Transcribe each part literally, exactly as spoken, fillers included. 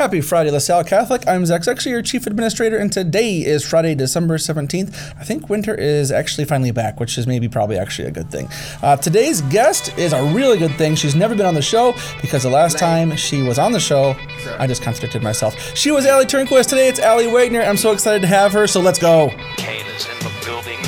Happy Friday, LaSalle Catholic. I'm Zach Zexer, your Chief Administrator, and today is Friday, December seventeenth. I think winter is actually finally back, which is maybe probably actually a good thing. Uh, today's guest is a really good thing. She's never been on the show because the last time she was on the show, Sorry. I just contradicted myself. She was Allie Turnquist. Today it's Allie Wagner. I'm so excited to have her, so let's go. Kate is in the building.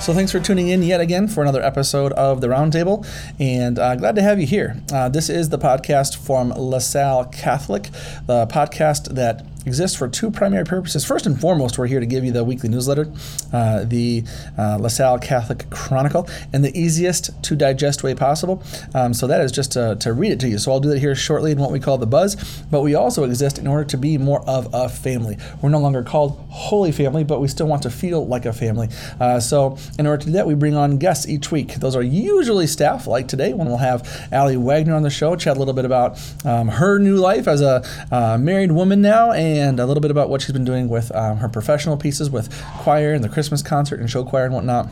So thanks for tuning in yet again for another episode of The Roundtable, and uh, glad to have you here. Uh, this is the podcast from LaSalle Catholic, the podcast that exists for two primary purposes. First and foremost, we're here to give you the weekly newsletter, uh, the uh, LaSalle Catholic Chronicle, in the easiest to digest way possible. Um, so that is just to, to read it to you. So I'll do that here shortly in what we call the buzz. But we also exist in order to be more of a family. We're no longer called Holy Family, but we still want to feel like a family. Uh, so in order to do that, we bring on guests each week. Those are usually staff, like today, when we'll have Allie Wagner on the show, chat a little bit about um, her new life as a uh, married woman now, and and a little bit about what she's been doing with um, her professional pieces with choir and the Christmas concert and show choir and whatnot.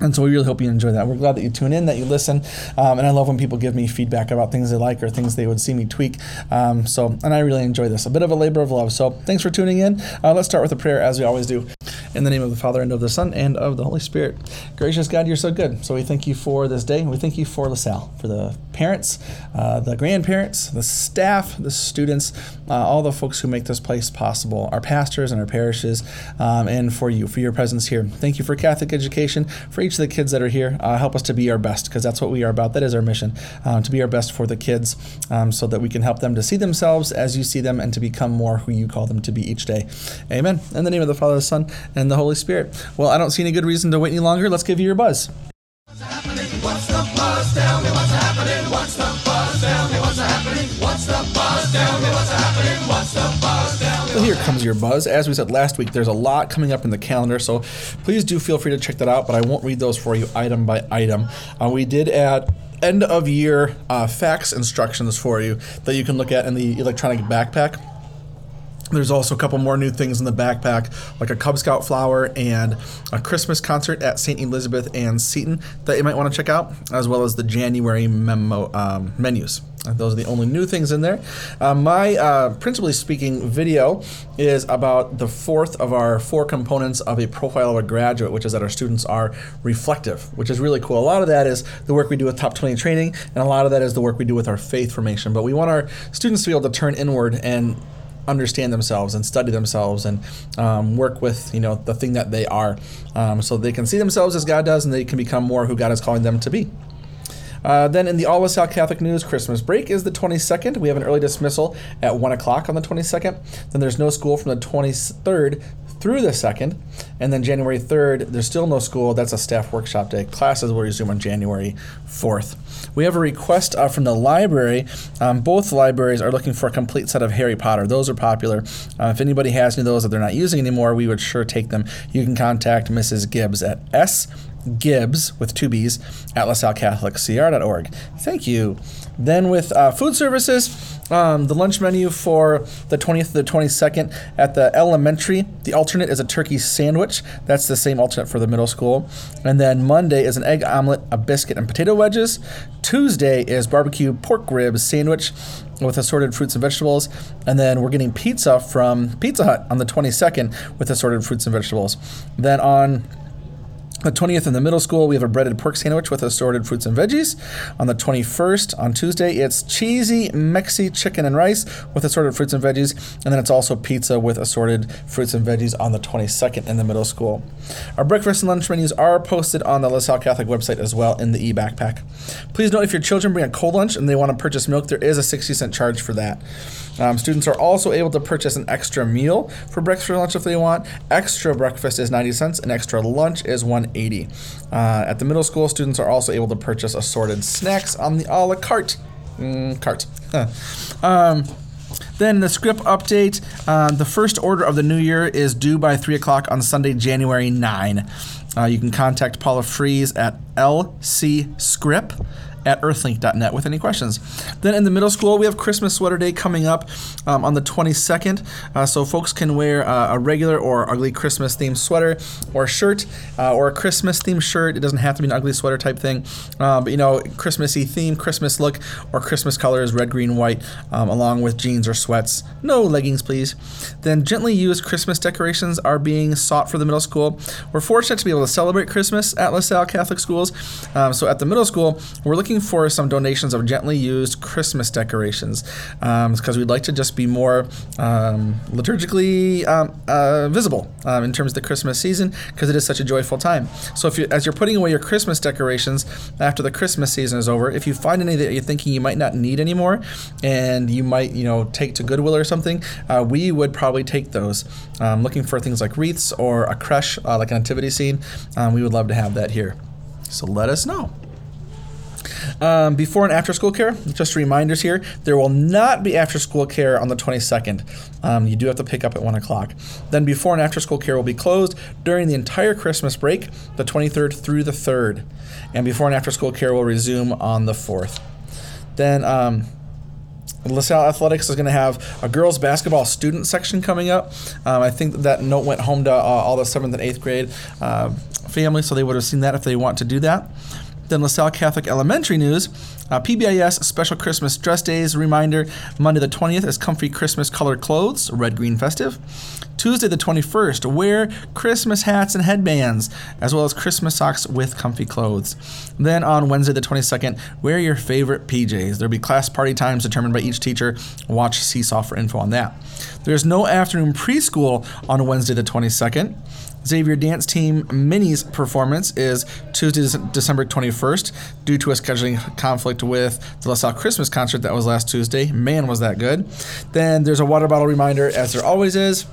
And so we really hope you enjoy that. We're glad that you tune in, that you listen. Um, and I love when people give me feedback about things they like or things they would see me tweak. Um, so, and I really enjoy this. A bit of a labor of love. So thanks for tuning in. Uh, let's start with a prayer as we always do. In the name of the Father, and of the Son, and of the Holy Spirit. Gracious God, you're so good. So we thank you for this day. We thank you for LaSalle, for the parents, uh, the grandparents, the staff, the students, uh, all the folks who make this place possible, our pastors and our parishes, um, and for you, for your presence here. Thank you for Catholic education, for each of the kids that are here. Uh, help us to be our best, because that's what we are about. That is our mission, um, to be our best for the kids, um, so that we can help them to see themselves as you see them and to become more who you call them to be each day. Amen. In the name of the Father, the Son, and and the Holy Spirit. Well, I don't see any good reason to wait any longer. Let's give you your buzz. What's happening? What's the buzz? Tell me what's happening. What's the buzz? Tell me what's happening. What's the buzz? Tell me what's happening. What's the buzz? Tell me. Well, here comes your buzz. As we said last week, there's a lot coming up in the calendar, so please do feel free to check that out, but I won't read those for you item by item. Uh, we did add end of year uh, fax instructions for you that you can look at in the electronic backpack. There's also a couple more new things in the backpack, like a Cub Scout flower and a Christmas concert at Saint Elizabeth Ann Seton that you might want to check out, as well as the January memo um, menus. Those are the only new things in there. Uh, my uh, principally speaking video is about the fourth of our four components of a profile of a graduate, which is that our students are reflective, which is really cool. A lot of that is the work we do with Top twenty Training, and a lot of that is the work we do with our faith formation. But we want our students to be able to turn inward and understand themselves and study themselves and um, work with, you know, the thing that they are, um, so they can see themselves as God does and they can become more who God is calling them to be. Uh, then in the All LaSalle Catholic News, Christmas break is the twenty-second. We have an early dismissal at one o'clock on the twenty-second. Then there's no school from the twenty-third through the second. And then January third, there's still no school. That's a staff workshop day. Classes will resume on January fourth. We have a request uh, from the library. Um, both libraries are looking for a complete set of Harry Potter. Those are popular. Uh, if anybody has any of those that they're not using anymore, we would sure take them. You can contact Missus Gibbs at S. Gibbs with two B's at LaSalle Catholic C R dot org. Thank you. Then with uh, food services, um, the lunch menu for the twentieth to the twenty-second at the elementary, the alternate is a turkey sandwich. That's the same alternate for the middle school. And then Monday is an egg omelet, a biscuit, and potato wedges. Tuesday is barbecue pork rib sandwich with assorted fruits and vegetables. And then we're getting pizza from Pizza Hut on the twenty-second with assorted fruits and vegetables. Then on the twentieth in the middle school, we have a breaded pork sandwich with assorted fruits and veggies. On the twenty-first, on Tuesday, it's cheesy Mexi chicken and rice with assorted fruits and veggies. And then it's also pizza with assorted fruits and veggies on the twenty-second in the middle school. Our breakfast and lunch menus are posted on the LaSalle Catholic website as well in the e-backpack. Please note if your children bring a cold lunch and they want to purchase milk, there is a sixty cent charge for that. Um, students are also able to purchase an extra meal for breakfast or lunch if they want. Extra breakfast is ninety cents, and extra lunch is one eighty. Uh, at the middle school, students are also able to purchase assorted snacks on the a la carte. Mm, cart. Huh. Um, Then the script update, uh, the first order of the new year is due by three o'clock on Sunday, January ninth. Uh, you can contact Paula Fries at LCScript, at earthlink dot net with any questions. Then in the middle school, we have Christmas Sweater Day coming up um, on the twenty-second. Uh, so folks can wear uh, a regular or ugly Christmas themed sweater or shirt uh, or a Christmas themed shirt. It doesn't have to be an ugly sweater type thing. Uh, but, you know, Christmassy theme, Christmas look, or Christmas colors, red, green, white, um, along with jeans or sweats. No leggings, please. Then gently used Christmas decorations are being sought for the middle school. We're fortunate to be able to celebrate Christmas at LaSalle Catholic Schools. Um, so at the middle school, we're looking for some donations of gently used Christmas decorations because um, we'd like to just be more um, liturgically um, uh, visible um, in terms of the Christmas season, because it is such a joyful time. So if you, as you're putting away your Christmas decorations after the Christmas season is over, if you find any that you're thinking you might not need anymore and you might, you know, take to Goodwill or something, uh, we would probably take those. Um, looking for things like wreaths or a creche, uh, like a nativity scene. Um, we would love to have that here. So let us know. Um, before and after school care, just reminders here, there will not be after school care on the twenty-second. Um, you do have to pick up at one o'clock. Then before and after school care will be closed during the entire Christmas break, the twenty-third through the third. And before and after school care will resume on the fourth. Then um, LaSalle Athletics is going to have a girls basketball student section coming up. Um, I think that note went home to uh, all the seventh and eighth grade uh, families, so they would have seen that if they want to do that. Then LaSalle Catholic Elementary News, uh, P B I S Special Christmas Dress Days reminder, Monday the twentieth is comfy Christmas colored clothes, red, green, festive. Tuesday the twenty-first, wear Christmas hats and headbands, as well as Christmas socks with comfy clothes. Then on Wednesday the twenty-second, wear your favorite P Js. There'll be class party times determined by each teacher. Watch Seesaw for info on that. There's no afternoon preschool on Wednesday the twenty-second. Xavier Dance Team Mini's performance is Tuesday, December twenty-first, due to a scheduling conflict with the LaSalle Christmas concert that was last Tuesday. Man, was that good. Then there's a water bottle reminder, as there always is.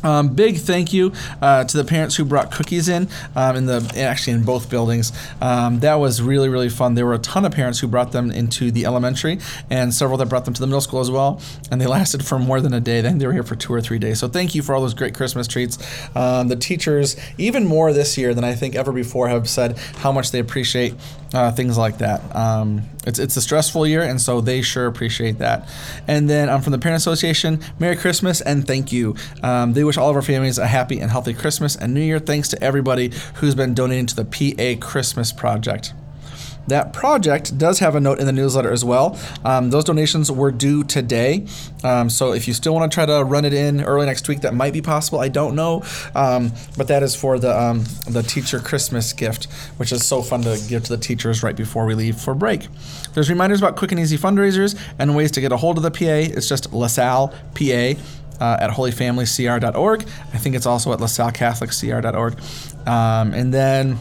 Um, big thank you uh, to the parents who brought cookies in, um, in the actually in both buildings. Um, that was really, really fun. There were a ton of parents who brought them into the elementary and several that brought them to the middle school as well. And they lasted for more than a day. I think they were here for two or three days. So thank you for all those great Christmas treats. Um, the teachers, even more this year than I think ever before, have said how much they appreciate Uh, things like that. Um, it's it's a stressful year, and so they sure appreciate that. And then um, from the Parent Association, Merry Christmas and thank you. Um, they wish all of our families a happy and healthy Christmas and New Year. Thanks to everybody who's been donating to the P A Christmas Project. That project does have a note in the newsletter as well. Um, those donations were due today. Um, so if you still want to try to run it in early next week, that might be possible. I don't know. Um, but that is for the um, the teacher Christmas gift, which is so fun to give to the teachers right before we leave for break. There's reminders about quick and easy fundraisers and ways to get a hold of the P A. It's just LaSalle P A. Uh, at holy family c r dot org. I think it's also at LaSalle Catholic C R dot org. Um, and then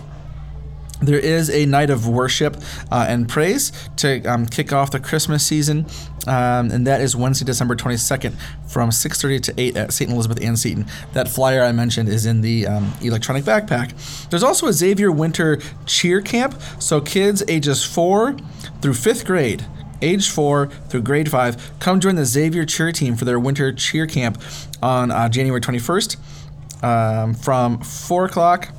there is a night of worship uh, and praise to um, kick off the Christmas season, um, and that is Wednesday, December twenty-second from six thirty to eight at Saint Elizabeth Ann Seton. That flyer I mentioned is in the um, electronic backpack. There's also a Xavier Winter Cheer Camp, so kids ages four through fifth grade, age four through grade five, come join the Xavier Cheer Team for their Winter Cheer Camp on uh, January twenty-first um, from four o'clock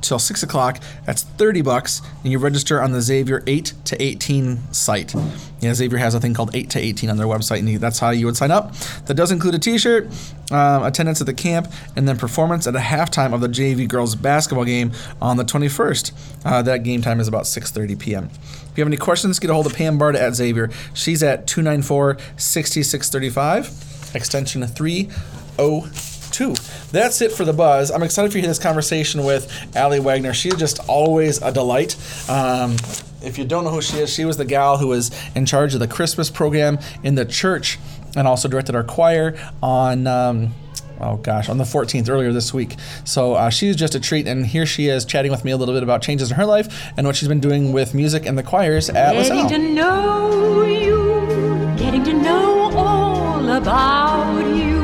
till six o'clock. That's thirty bucks, and you register on the Xavier eight to eighteen site. Yeah, Xavier has a thing called eight to eighteen on their website, and that's how you would sign up. That does include a t-shirt, um, attendance at the camp, and then performance at a halftime of the J V girls basketball game on the twenty-first. Uh, that game time is about six thirty p.m. If you have any questions, get a hold of Pam Barta at Xavier. She's at two ninety-four, sixty-six thirty-five, extension three oh three. Too. That's it for the buzz. I'm excited for you to hear this conversation with Allie Wagner. She's just always a delight. Um, if you don't know who she is, she was the gal who was in charge of the Christmas program in the church and also directed our choir on, um, oh gosh, on the fourteenth earlier this week. So uh, she's just a treat, and here she is chatting with me a little bit about changes in her life and what she's been doing with music and the choirs at LaSalle. Getting to know you, getting to know all about you.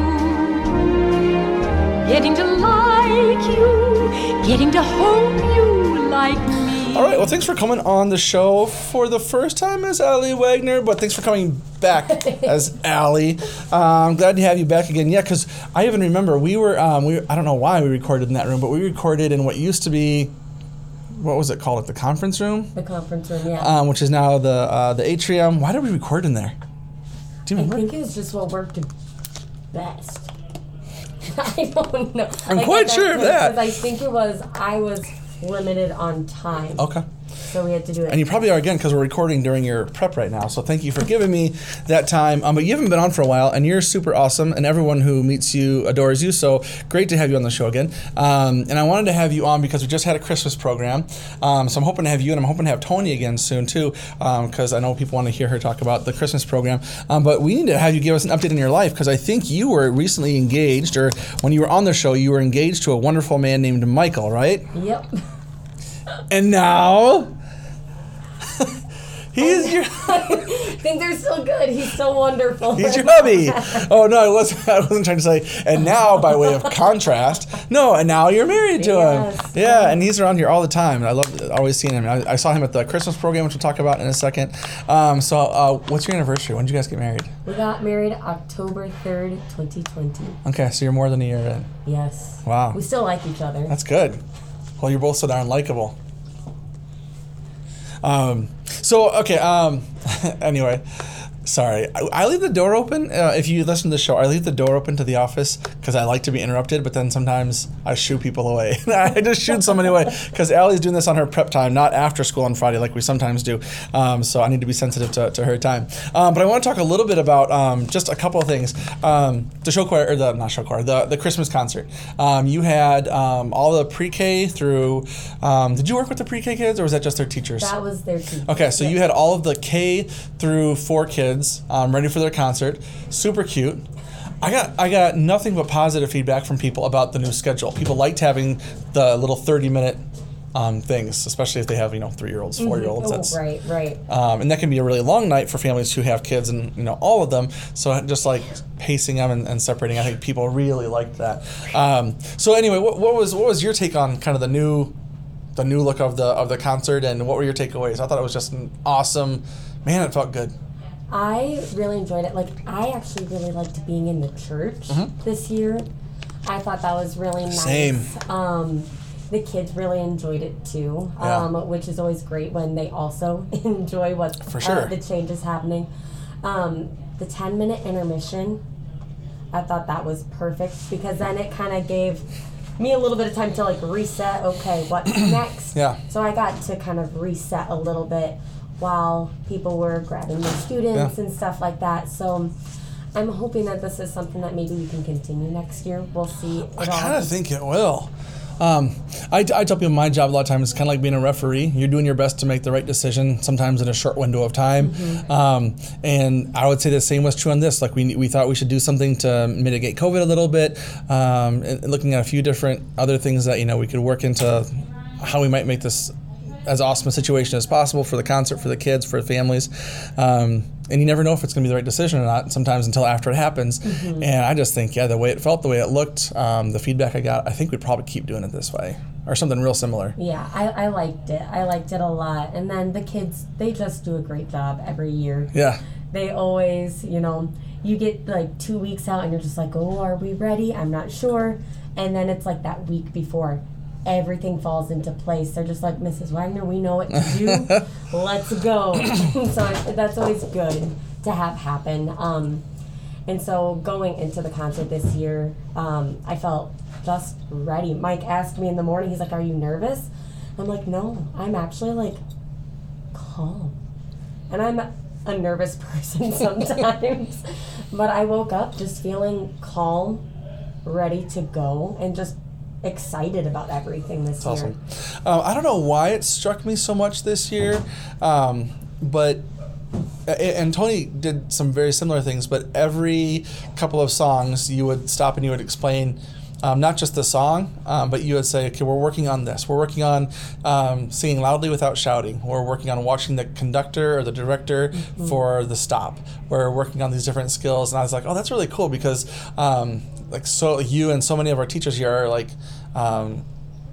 Getting to like you, getting to hope you like me. All right, well, thanks for coming on the show for the first time as Allie Wagner, but thanks for coming back as Allie. I'm um, glad to have you back again. Yeah, because I even remember we were, um, we I don't know why we recorded in that room, but we recorded in what used to be what was it called? Like the conference room? The conference room, yeah. Um, which is now the uh, the atrium. Why did we record in there? Do you remember? I think it was just what worked best. I don't know. I'm like, quite sure of that. Because I think it was, I was limited on time. Okay. So we had to do it. And you probably are again because we're recording during your prep right now. So thank you for giving me that time. Um, but you haven't been on for a while, and you're super awesome, and everyone who meets you adores you. So great to have you on the show again. Um, and I wanted to have you on because we just had a Christmas program. Um, so I'm hoping to have you, and I'm hoping to have Tony again soon too, because um, I know people want to hear her talk about the Christmas program. Um, but we need to have you give us an update in your life because I think you were recently engaged, or when you were on the show, you were engaged to a wonderful man named Michael, right? Yep. And now, he's I, your. I think they're so good. He's so wonderful. He's your hubby. Oh no, I wasn't. I wasn't trying to say. And now, by way of contrast, no. And now you're married to yes. him. Yeah, and he's around here all the time. And I love always seeing him. I, I saw him at the Christmas program, which we'll talk about in a second. Um, so, uh, what's your anniversary? When did you guys get married? We got married October third, twenty twenty. Okay, so you're more than a year in. Yes. Wow. We still like each other. That's good. Well, you're both so darn likable. Um, so, okay, um, anyway, sorry. I, I leave the door open. Uh, if you listen to the show, I leave the door open to the office because I like to be interrupted, but then sometimes I shoo people away. I just shooed somebody away because Allie's doing this on her prep time, not after school on Friday like we sometimes do. Um, so I need to be sensitive to, to her time. Um, but I want to talk a little bit about um, just a couple of things. Um, the show choir, or the, not show choir, the, the Christmas concert. Um, you had um, all the pre-K through, um, did you work with the pre-K kids or was that just their teachers? That was their teachers. Okay, so yes. You had all of the K through four kids. Um, ready for their concert. Super cute. I got I got nothing but positive feedback from people about the new schedule. People liked having the little thirty minute um, things, especially if they have, you know, three-year-olds, four-year-olds. Mm-hmm. Oh, that's, right, right. Um, and that can be a really long night for families who have kids and, you know, all of them. So just like pacing them and, and separating, I think people really liked that. Um, so anyway, what, what was what was your take on kind of the new the new look of the of the concert and what were your takeaways? I thought it was just an awesome. Man, it felt good. I really enjoyed it. Like, I actually really liked being in the church mm-hmm. this year. I thought that was really nice. Same. Um, the kids really enjoyed it, too, yeah. um, which is always great when they also enjoy what For sure. uh, the changes happening. Um, the ten-minute intermission, I thought that was perfect because then it kind of gave me a little bit of time to, like, reset. Okay, what's next? Yeah. So I got to kind of reset a little bit while people were grabbing their students yeah. and stuff like that. So I'm hoping that this is something that maybe we can continue next year. We'll see. I kind of think it will. Um, I, I tell people my job a lot of times is kind of like being a referee. You're doing your best to make the right decision, sometimes in a short window of time. Mm-hmm. Um, and I would say the same was true on this. Like we we thought we should do something to mitigate COVID a little bit, um, and looking at a few different other things that, you know, we could work into how we might make this as awesome a situation as possible for the concert, for the kids, for the families. Um, and you never know if it's going to be the right decision or not, sometimes until after it happens. Mm-hmm. And I just think, yeah, the way it felt, the way it looked, um, the feedback I got, I think we'd probably keep doing it this way or something real similar. Yeah, I, I liked it. I liked it a lot. And then the kids, they just do a great job every year. Yeah. They always, you know, you get like two weeks out and you're just like, oh, are we ready? I'm not sure. And then it's like that week before. Everything falls into place. They're just like, Missus Wagner, we know what to do. Let's go. So I, that's always good to have happen. Um, and so going into the concert this year, um, I felt just ready. Mike asked me in the morning, he's like, are you nervous? I'm like, no, I'm actually like calm. And I'm a nervous person sometimes. But I woke up just feeling calm, ready to go, and just excited about everything this That's year. Awesome. Uh, I don't know why it struck me so much this year, um, but and Tony did some very similar things. But every couple of songs, you would stop and you would explain. Um, not just the song, um, but you would say, okay, we're working on this. We're working on um, singing loudly without shouting. We're working on watching the conductor or the director mm-hmm. for the stop. We're working on these different skills. And I was like, oh, that's really cool because um, like so you and so many of our teachers here are like um,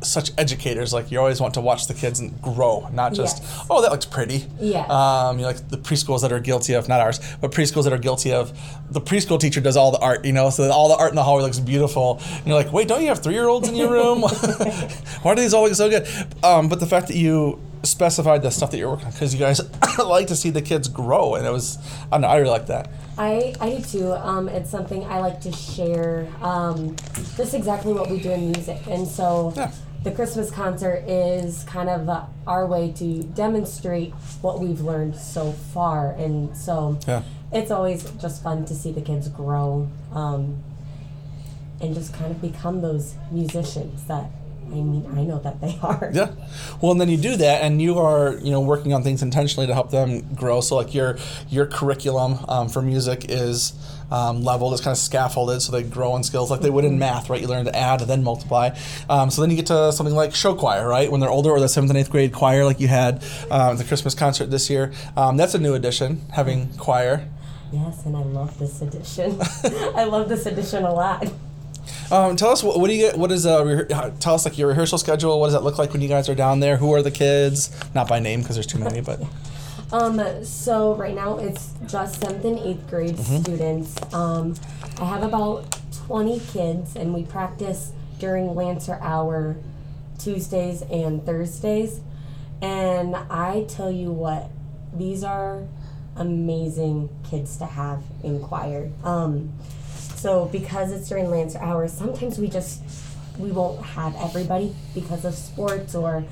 such educators. Like, you always want to watch the kids and grow, not just, yes. oh, that looks pretty. Yeah. Um, you know, like the preschools that are guilty of, not ours, but preschools that are guilty of, the preschool teacher does all the art, you know, so that all the art in the hallway looks beautiful. And you're like, wait, don't you have three-year-olds in your room? Why do these all look so good? Um, but the fact that you specified the stuff that you're working on, because you guys like to see the kids grow, and it was, I don't know, I really like that. I, I do too. Um, it's something I like to share. Um, this is exactly what we do in music, and so yeah. the Christmas concert is kind of uh, our way to demonstrate what we've learned so far, and so yeah. it's always just fun to see the kids grow um, and just kind of become those musicians that. I mean, I know that they are. Yeah. Well, and then you do that, and you are, you know, working on things intentionally to help them grow. So, like, your your curriculum um, for music is um, leveled, it's kind of scaffolded, so they grow in skills like they would in math, right? You learn to add and then multiply. Um, so then you get to something like show choir, right? When they're older, or the seventh and eighth grade choir, like you had uh, the Christmas concert this year. Um, that's a new addition, having choir. Yes, and I love this edition. I love this edition a lot. Um, tell us what, what do you get? What is uh? Tell us like your rehearsal schedule. What does that look like when you guys are down there? Who are the kids? Not by name because there's too many, but. Um. So right now it's just seventh and eighth grade mm-hmm. students. Um, I have about twenty kids, and we practice during Lancer Hour, Tuesdays and Thursdays, and I tell you what, these are amazing kids to have in choir. Um. So because it's during Lancer Hour, sometimes we just, we won't have everybody because of sports or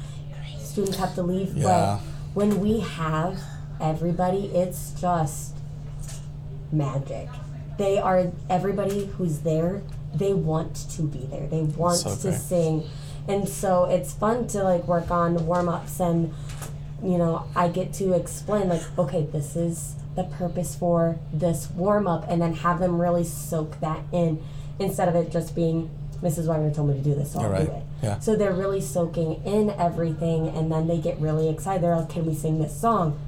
students have to leave. Yeah. But when we have everybody, it's just magic. They are, everybody who's there, they want to be there. They want so to sing. And so it's fun to like work on warm-ups and, you know, I get to explain like, okay, this is the purpose for this warm-up, and then have them really soak that in instead of it just being Missus Wagner told me to do this, so I'll right. do it. Yeah. So they're really soaking in everything, and then they get really excited. They're like, can we sing this song?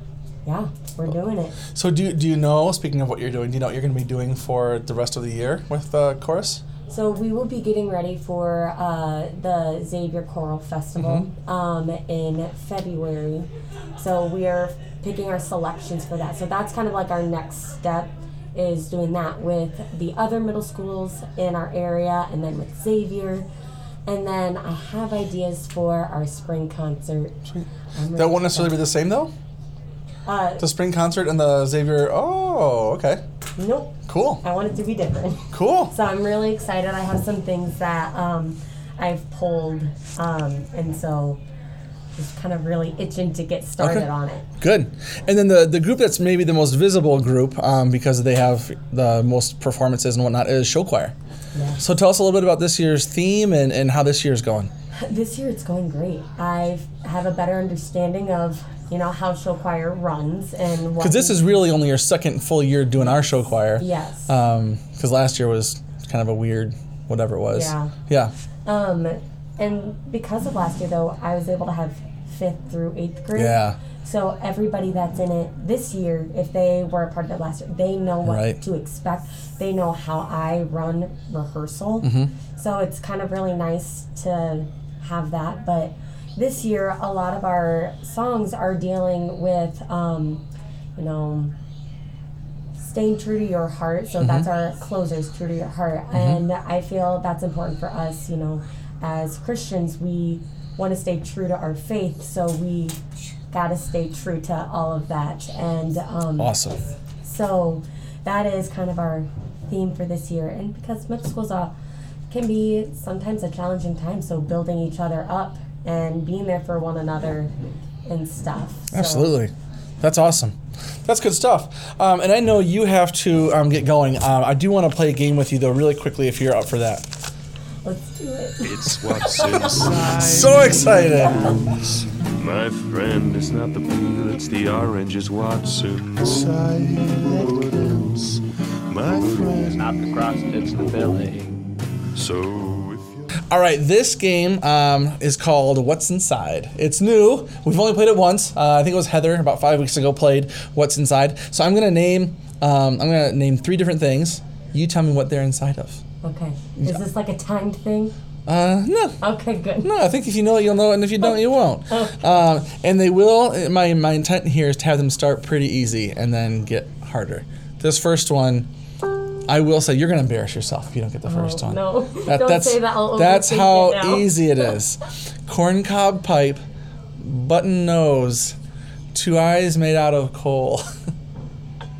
Yeah, we're doing it. So do, do you know, speaking of what you're doing, do you know what you're going to be doing for the rest of the year with the chorus? So we will be getting ready for uh, the Xavier Choral Festival mm-hmm. um, in February. So we are picking our selections for that. So that's kind of like our next step is doing that with the other middle schools in our area and then with Xavier. And then I have ideas for our spring concert. Really that won't necessarily be the same though? Uh, the spring concert and the Xavier, oh, okay. Nope. Cool. I want it to be different. Cool. So I'm really excited. I have some things that um, I've pulled, um, and so just kind of really itching to get started okay. on it. Good. And then the, the group that's maybe the most visible group, um, because they have the most performances and whatnot, is show choir. Yeah. So tell us a little bit about this year's theme and, and how this year's going. This year it's going great. I have a better understanding of you know, how show choir runs and what... Because this is really only your second full year doing our show choir. Yes. Because um, last year was kind of a weird whatever it was. Yeah. Yeah. Um, and because of last year, though, I was able to have fifth through eighth grade. Yeah. So everybody that's in it this year, if they were a part of it last year, they know what right. to expect. They know how I run rehearsal. Mm-hmm. So it's kind of really nice to have that, but... This year, a lot of our songs are dealing with, um, you know, staying true to your heart. So mm-hmm. that's our closers, true to your heart. Mm-hmm. And I feel that's important for us, you know, as Christians, we want to stay true to our faith. So we got to stay true to all of that. And um, awesome. So that is kind of our theme for this year. And because middle schools are, can be sometimes a challenging time, so building each other up and being there for one another and stuff. So. Absolutely. That's awesome. That's good stuff. Um, and I know you have to um, get going. Uh, I do want to play a game with you, though, really quickly, if you're up for that. Let's do it. It's what's inside. So excited. My friend, it's not the peel, it's the orange, it's what's inside that counts. My friend. It's not the crust, it's the belly. So... All right, this game um, is called What's Inside. It's new. We've only played it once. Uh, I think it was Heather about five weeks ago played What's Inside. So I'm gonna name um, I'm gonna name three different things. You tell me what they're inside of. Okay. Is this like a timed thing? Uh, no. Okay, good. No, I think if you know it, you'll know it, and if you don't, you won't. Okay. Uh, and they will, my, my intent here is to have them start pretty easy and then get harder. This first one, I will say, you're going to embarrass yourself if you don't get the first oh, one. No, that, don't that's, say that. I'll that's how it now. Easy it is. Corncob pipe, button nose, two eyes made out of coal.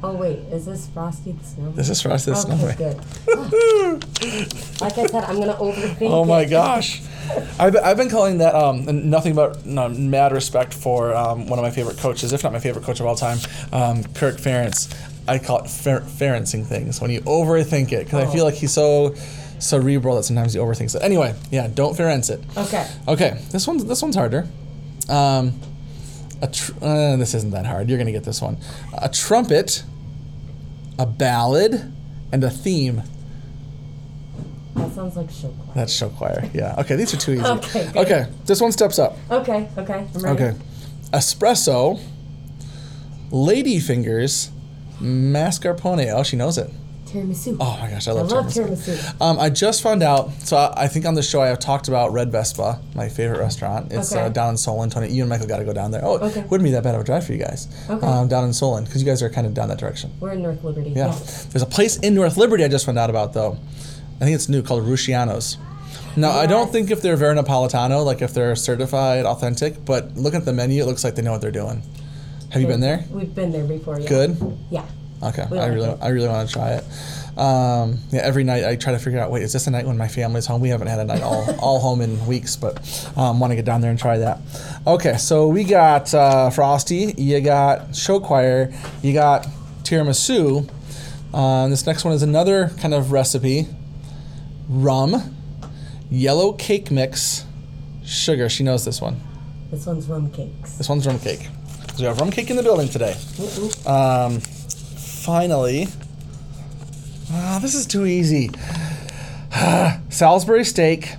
Oh, wait, is this Frosty the Snowman? This is Frosty the Snowman. Okay, good. Like I said, I'm going to overthink it. Oh, my it. gosh. I've, I've been calling that um, nothing but no, mad respect for um, one of my favorite coaches, if not my favorite coach of all time, um, Kirk Ferentz. I call it fer- ferencing things, when you overthink it, because oh. I feel like he's so cerebral that sometimes he overthinks it. Anyway, yeah, don't ference it. Okay. Okay, this one's, this one's harder. Um, a tr- uh, this isn't that hard. You're going to get this one. A trumpet, a ballad, and a theme. That sounds like show choir. That's show choir, yeah. Okay, these are too easy. Okay, good. Okay, this one steps up. Okay, okay, I'm ready. Okay. Espresso, ladyfingers, mascarpone. Oh, she knows it. Tiramisu. Oh my gosh, I love, I love tiramisu. tiramisu. Um, I just found out, so I, I think on the show I have talked about Red Vespa, my favorite restaurant. It's okay. uh, down in Solon. Tony, you and Michael got to go down there. Oh, okay. It wouldn't be that bad of a drive for you guys. Okay. Um, down in Solon, because you guys are kind of down that direction. We're in North Liberty. Yeah. yeah. There's a place in North Liberty I just found out about, though. I think it's new, called Rusciano's. Now, yes. I don't think if they're very Napolitano, like if they're certified, authentic, but look at the menu, it looks like they know what they're doing. Have you been there? We've been there before, yeah. Good? Yeah. Okay. We I really it. I really want to try it. Um, yeah, every night I try to figure out, wait, is this a night when my family's home? We haven't had a night all, all home in weeks, but um want to get down there and try that. Okay, so we got uh, Frosty, you got show choir, you got tiramisu. Uh, this next one is another kind of recipe. Rum, yellow cake mix, sugar. She knows this one. This one's rum cakes. This one's rum cake. We have rum cake in the building today. Um, finally, oh, this is too easy. Salisbury steak,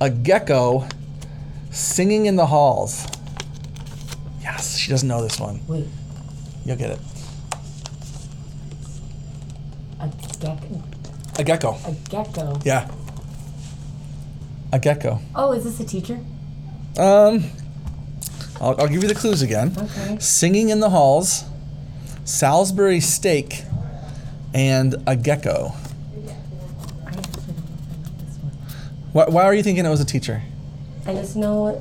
a gecko, singing in the halls. Yes, she doesn't know this one. Wait. You'll get it. A gecko. A gecko. A gecko. Yeah. A gecko. Oh, is this a teacher? Um. I'll, I'll give you the clues again. Okay. Singing in the halls, Salisbury steak, and a gecko. I actually don't know this one. Why, why are you thinking it was a teacher? I just know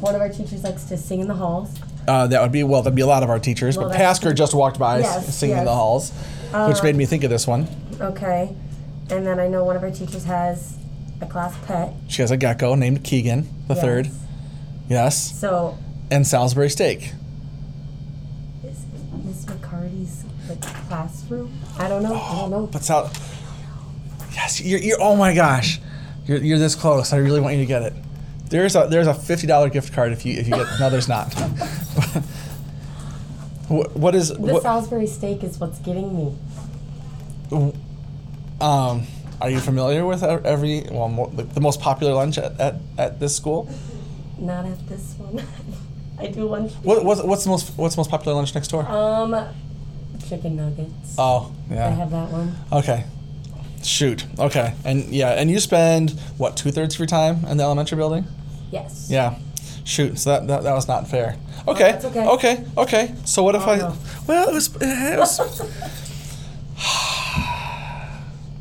one of our teachers likes to sing in the halls. Uh, that would be, well, that'd be a lot of our teachers, well, but Pasker just walked by yes, singing yes. in the halls, um, which made me think of this one. Okay. And then I know one of our teachers has a class pet. She has a gecko named Keegan, the yes. third. Yes. So... And Salisbury steak. Is Miss McCarty's like classroom? I don't know. Oh, I don't know. But Sal- yes, you're, you're. Oh my gosh, you're you're this close. I really want you to get it. There's a there's a fifty dollar gift card if you if you get. No, there's not. what, what is the what, Salisbury steak is what's getting me. Um, are you familiar with every well more, the most popular lunch at, at, at this school? Not at this one. I do lunch. What what's, what's the most what's the most popular lunch next door? Um, chicken nuggets. Oh yeah. I have that one. Okay, shoot. Okay, and yeah, and you spend what two thirds of your time in the elementary building? Yes. Yeah, shoot. So that that, that was not fair. Okay. Oh, okay. Okay. Okay. So what if oh, I? No. Well, it was it was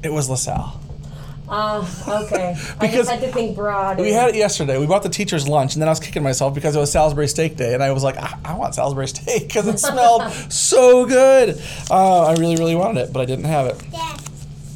it was LaSalle. Ah, uh, okay. I just had to think broad. We had it yesterday. We bought the teacher's lunch, and then I was kicking myself because it was Salisbury steak day, and I was like, I, I want Salisbury steak because it smelled so good. Uh, I really, really wanted it, but I didn't have it. Dad,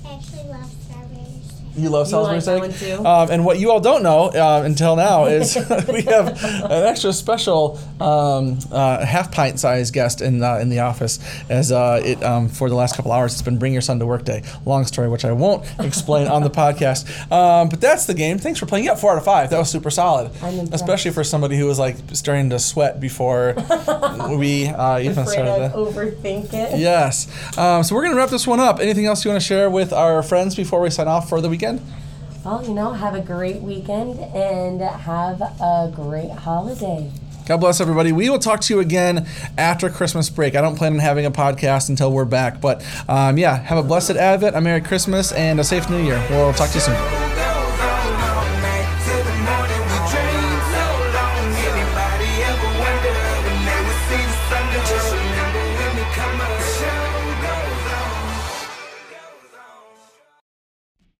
I actually love Salisbury steak. You love Salisbury you like steak? That one too? Um, and what you all don't know uh, until now is we have an extra special um, uh, half pint size guest in uh, in the office. As uh, it um, for the last couple hours, it's been Bring Your Son to Work Day. Long story, which I won't explain on the podcast. podcast. Um, but that's the game. Thanks for playing. Yeah, four out of five. That was super solid. Especially for somebody who was like starting to sweat before we uh, even started to overthink it. Yes. Um, so we're going to wrap this one up. Anything else you want to share with our friends before we sign off for the weekend? Well, you know, have a great weekend and have a great holiday. God bless everybody. We will talk to you again after Christmas break. I don't plan on having a podcast until we're back. But um, yeah, have a blessed Advent, a Merry Christmas, and a safe New Year. We'll talk to you soon.